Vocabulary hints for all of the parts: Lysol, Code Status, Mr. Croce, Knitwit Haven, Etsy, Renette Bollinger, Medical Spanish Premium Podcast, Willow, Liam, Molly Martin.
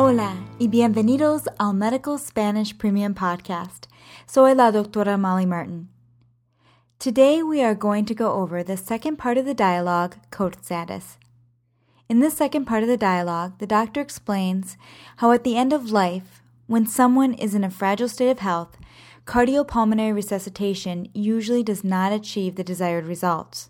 Hola y bienvenidos al Medical Spanish Premium Podcast. Soy la doctora Molly Martin. Today we are going to go over the second part of the dialogue, Code Status. In this second part of the dialogue, the doctor explains how at the end of life, when someone is in a fragile state of health, cardiopulmonary resuscitation usually does not achieve the desired results.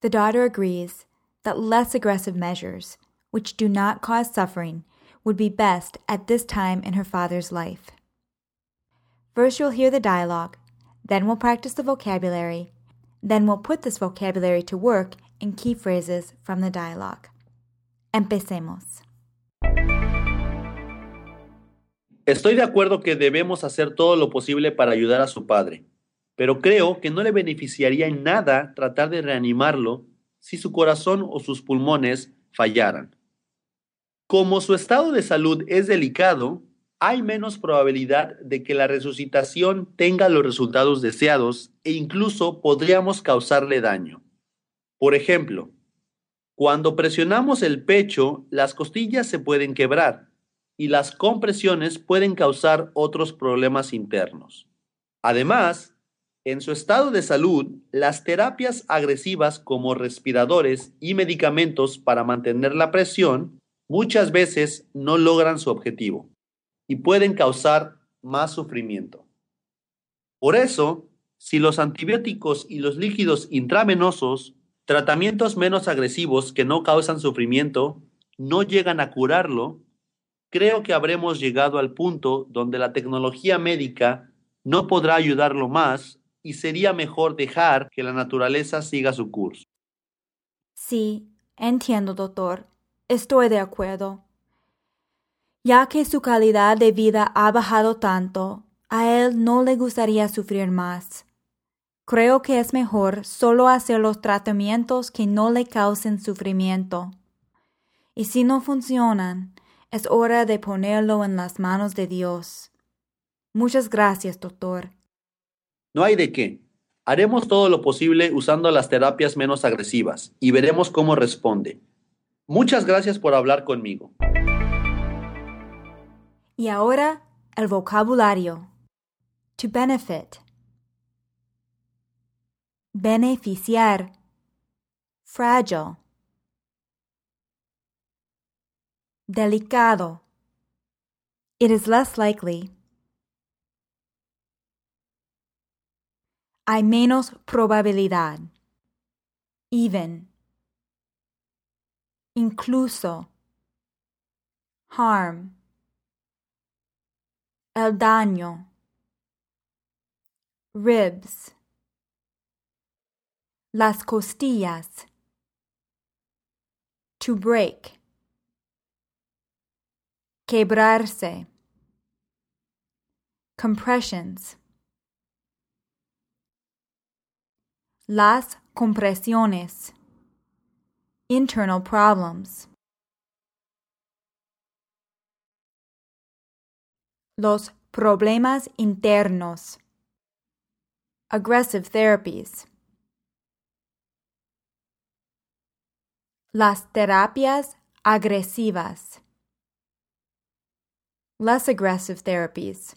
The daughter agrees that less aggressive measures, which do not cause suffering, would be best at this time in her father's life. First you'll hear the dialogue, then we'll practice the vocabulary, then we'll put this vocabulary to work in key phrases from the dialogue. Empecemos. Estoy de acuerdo que debemos hacer todo lo posible para ayudar a su padre, pero creo que no le beneficiaría en nada tratar de reanimarlo si su corazón o sus pulmones fallaran. Como su estado de salud es delicado, hay menos probabilidad de que la resucitación tenga los resultados deseados e incluso podríamos causarle daño. Por ejemplo, cuando presionamos el pecho, las costillas se pueden quebrar y las compresiones pueden causar otros problemas internos. Además, en su estado de salud, las terapias agresivas como respiradores y medicamentos para mantener la presión muchas veces no logran su objetivo y pueden causar más sufrimiento. Por eso, si los antibióticos y los líquidos intravenosos, tratamientos menos agresivos que no causan sufrimiento, no llegan a curarlo, creo que habremos llegado al punto donde la tecnología médica no podrá ayudarlo más y sería mejor dejar que la naturaleza siga su curso. Sí, entiendo, doctor. Estoy de acuerdo. Ya que su calidad de vida ha bajado tanto, a él no le gustaría sufrir más. Creo que es mejor solo hacer los tratamientos que no le causen sufrimiento. Y si no funcionan, es hora de ponerlo en las manos de Dios. Muchas gracias, doctor. No hay de qué. Haremos todo lo posible usando las terapias menos agresivas y veremos cómo responde. Muchas gracias por hablar conmigo. Y ahora, el vocabulario. To benefit. Beneficiar. Fragile. Delicado. It is less likely. Hay menos probabilidad. Even. Incluso. Harm. El daño. Ribs. Las costillas. To break. Quebrarse. Compressions. Las compresiones. Internal problems. Los problemas internos. Aggressive therapies. Las terapias agresivas. Less aggressive therapies.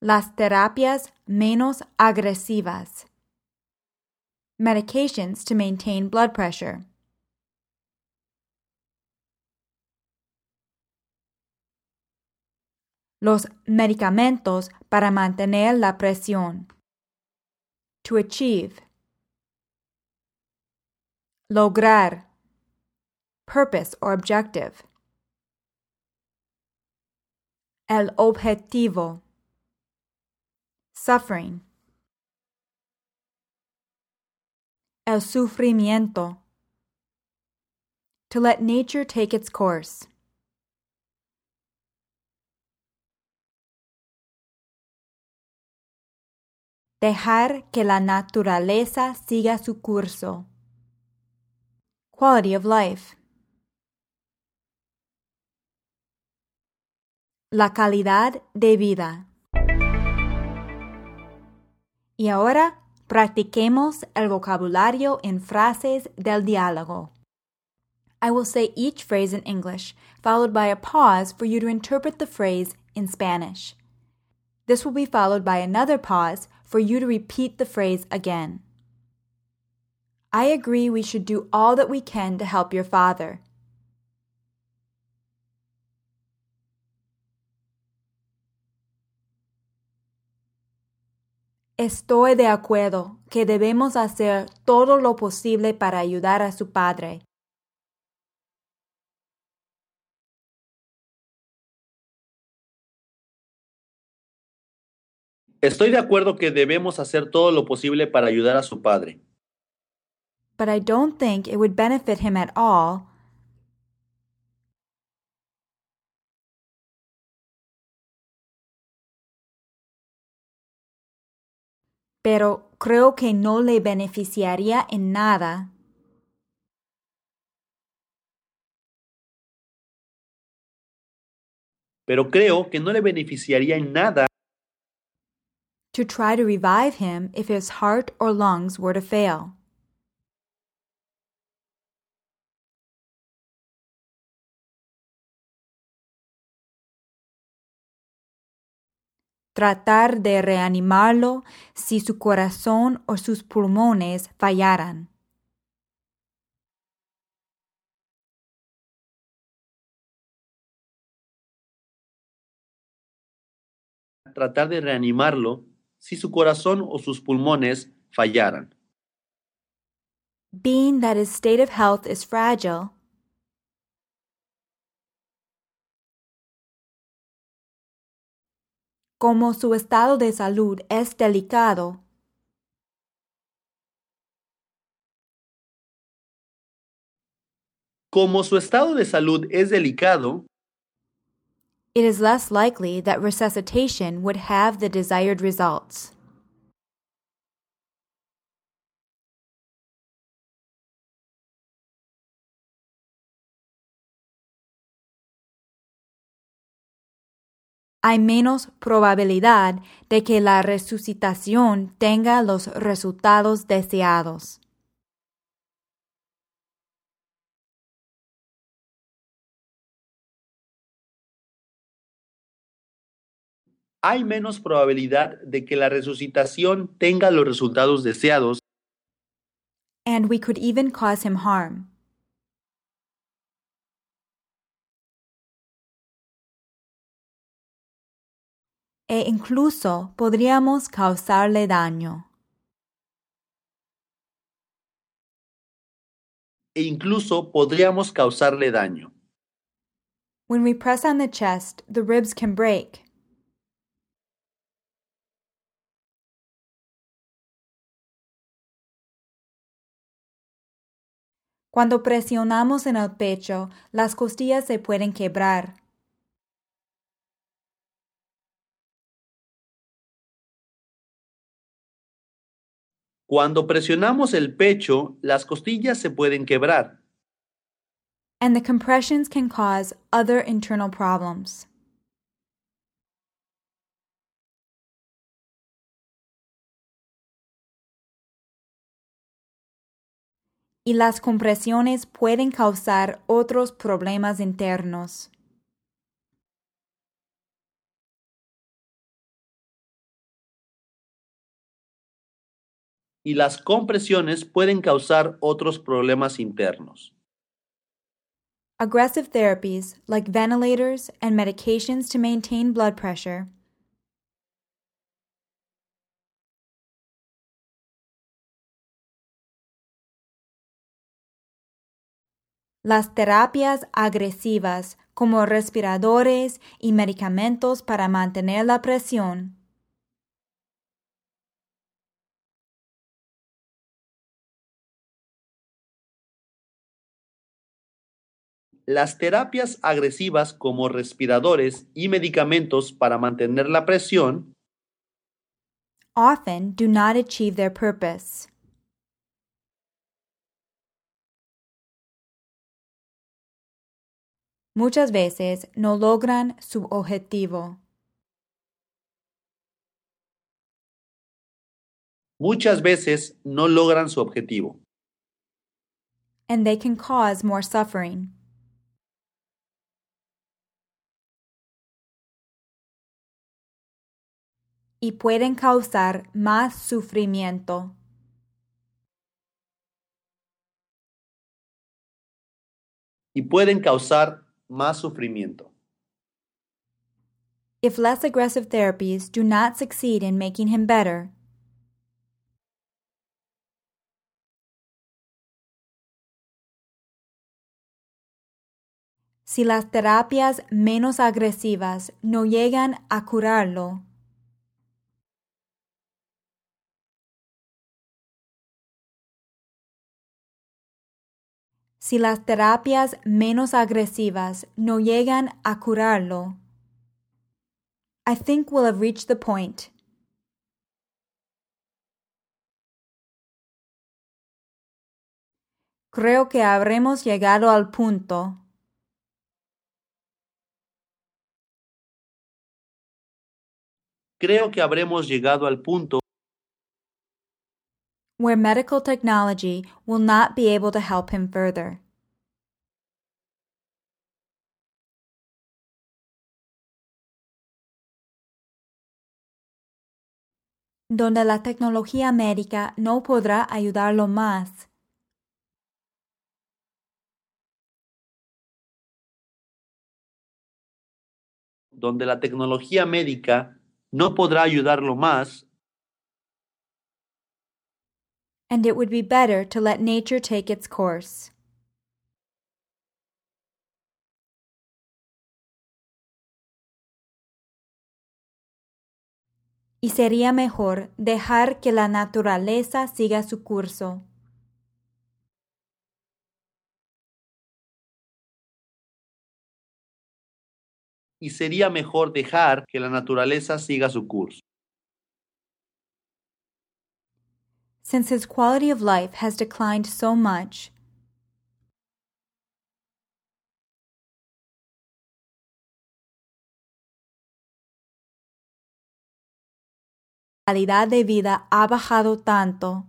Las terapias menos agresivas. Medications to maintain blood pressure. Los medicamentos para mantener la presión. To achieve. Lograr. Purpose or objective. El objetivo. Suffering. El sufrimiento. To let nature take its course. Dejar que la naturaleza siga su curso. Quality of life. La calidad de vida. Y ahora, practiquemos el vocabulario en frases del diálogo. I will say each phrase in English, followed by a pause for you to interpret the phrase in Spanish. This will be followed by another pause for you to repeat the phrase again. I agree we should do all that we can to help your father. Estoy de acuerdo que debemos hacer todo lo posible para ayudar a su padre. Estoy de acuerdo que debemos hacer todo lo posible para ayudar a su padre. But I don't think it would benefit him at all. Pero creo que no le beneficiaría en nada. Pero creo que no le beneficiaría en nada. To try to revive him if his heart or lungs were to fail. Tratar de reanimarlo si su corazón o sus pulmones fallaran. Tratar de reanimarlo si su corazón o sus pulmones fallaran. Being that his state of health is fragile. Como su estado de salud es delicado. Como su estado de salud es delicado, it is less likely that resuscitation would have the desired results. Hay menos probabilidad de que la resucitación tenga los resultados deseados. Hay menos probabilidad de que la resucitación tenga los resultados deseados. And we could even cause him harm. E incluso podríamos causarle daño. E incluso podríamos causarle daño. When we press on the chest, the ribs can break. Cuando presionamos en el pecho, las costillas se pueden quebrar. Cuando presionamos el pecho, las costillas se pueden quebrar. And the compressions can cause other internal problems. Y las compresiones pueden causar otros problemas internos. Y las compresiones pueden causar otros problemas internos. Aggressive therapies like ventilators and medications to maintain blood pressure. Las terapias agresivas como respiradores y medicamentos para mantener la presión. Las terapias agresivas como respiradores y medicamentos para mantener la presión often do not achieve their purpose. Muchas veces no logran su objetivo. Muchas veces no logran su objetivo. and they can cause more suffering. Y pueden causar más sufrimiento. Y pueden causar más sufrimiento. If less aggressive therapies do not succeed in making him better, si las terapias menos agresivas no llegan a curarlo, si las terapias menos agresivas no llegan a curarlo, I think we'll have reached the point. Creo que habremos llegado al punto. Creo que habremos llegado al punto where medical technology will not be able to help him further. Donde la tecnología médica no podrá ayudarlo más. Donde la tecnología médica no podrá ayudarlo más. And it would be better to let nature take its course. Y sería mejor dejar que la naturaleza siga su curso. Y sería mejor dejar que la naturaleza siga su curso. Since his quality of life has declined so much, la calidad de vida ha bajado tanto.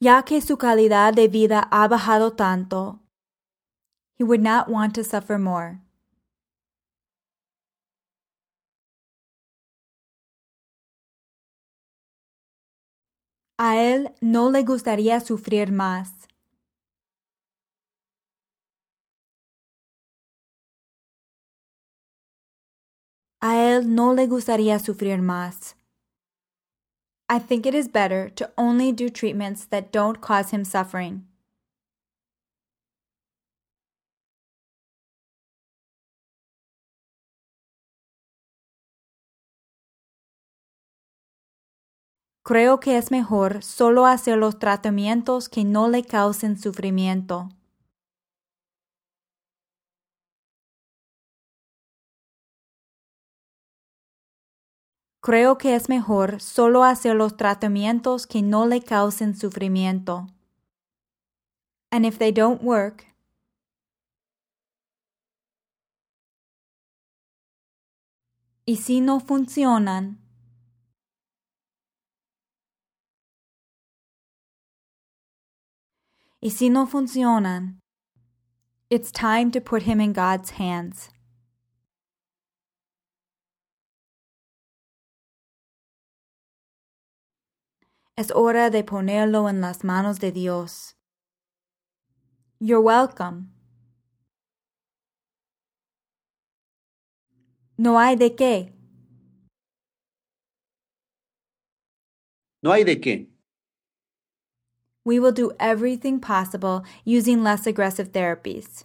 Ya que su calidad de vida ha bajado tanto, he would not want to suffer more. A él no le gustaría sufrir más. A él no le gustaría sufrir más. I think it is better to only do treatments that don't cause him suffering. Creo que es mejor solo hacer los tratamientos que no le causen sufrimiento. Creo que es mejor solo hacer los tratamientos que no le causen sufrimiento. And if they don't work, y si no funcionan, y si no funcionan, it's time to put him in God's hands. Es hora de ponerlo en las manos de Dios. You're welcome. No hay de qué. No hay de qué. We will do everything possible using less aggressive therapies.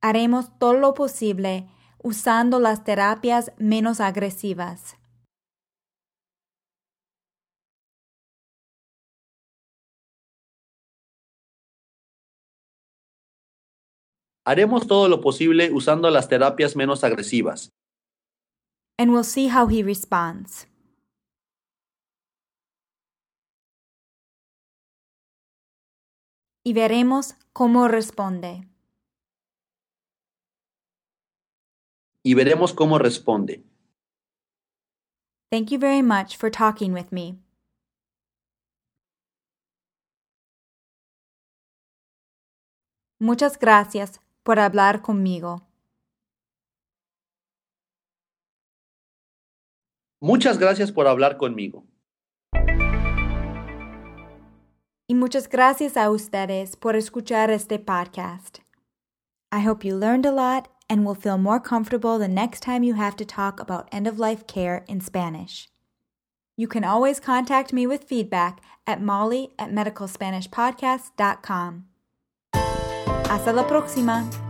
Haremos todo lo posible usando las terapias menos agresivas. Haremos todo lo posible usando las terapias menos agresivas. And we'll see how he responds. y veremos cómo responde. Y veremos cómo responde. Thank you very much for talking with me. Muchas gracias por hablar conmigo. Muchas gracias por hablar conmigo. Y muchas gracias a ustedes por escuchar este podcast. I hope you learned a lot and will feel more comfortable the next time you have to talk about end-of-life care in Spanish. You can always contact me with feedback at molly@medicalspanishpodcast.com. Hasta la próxima!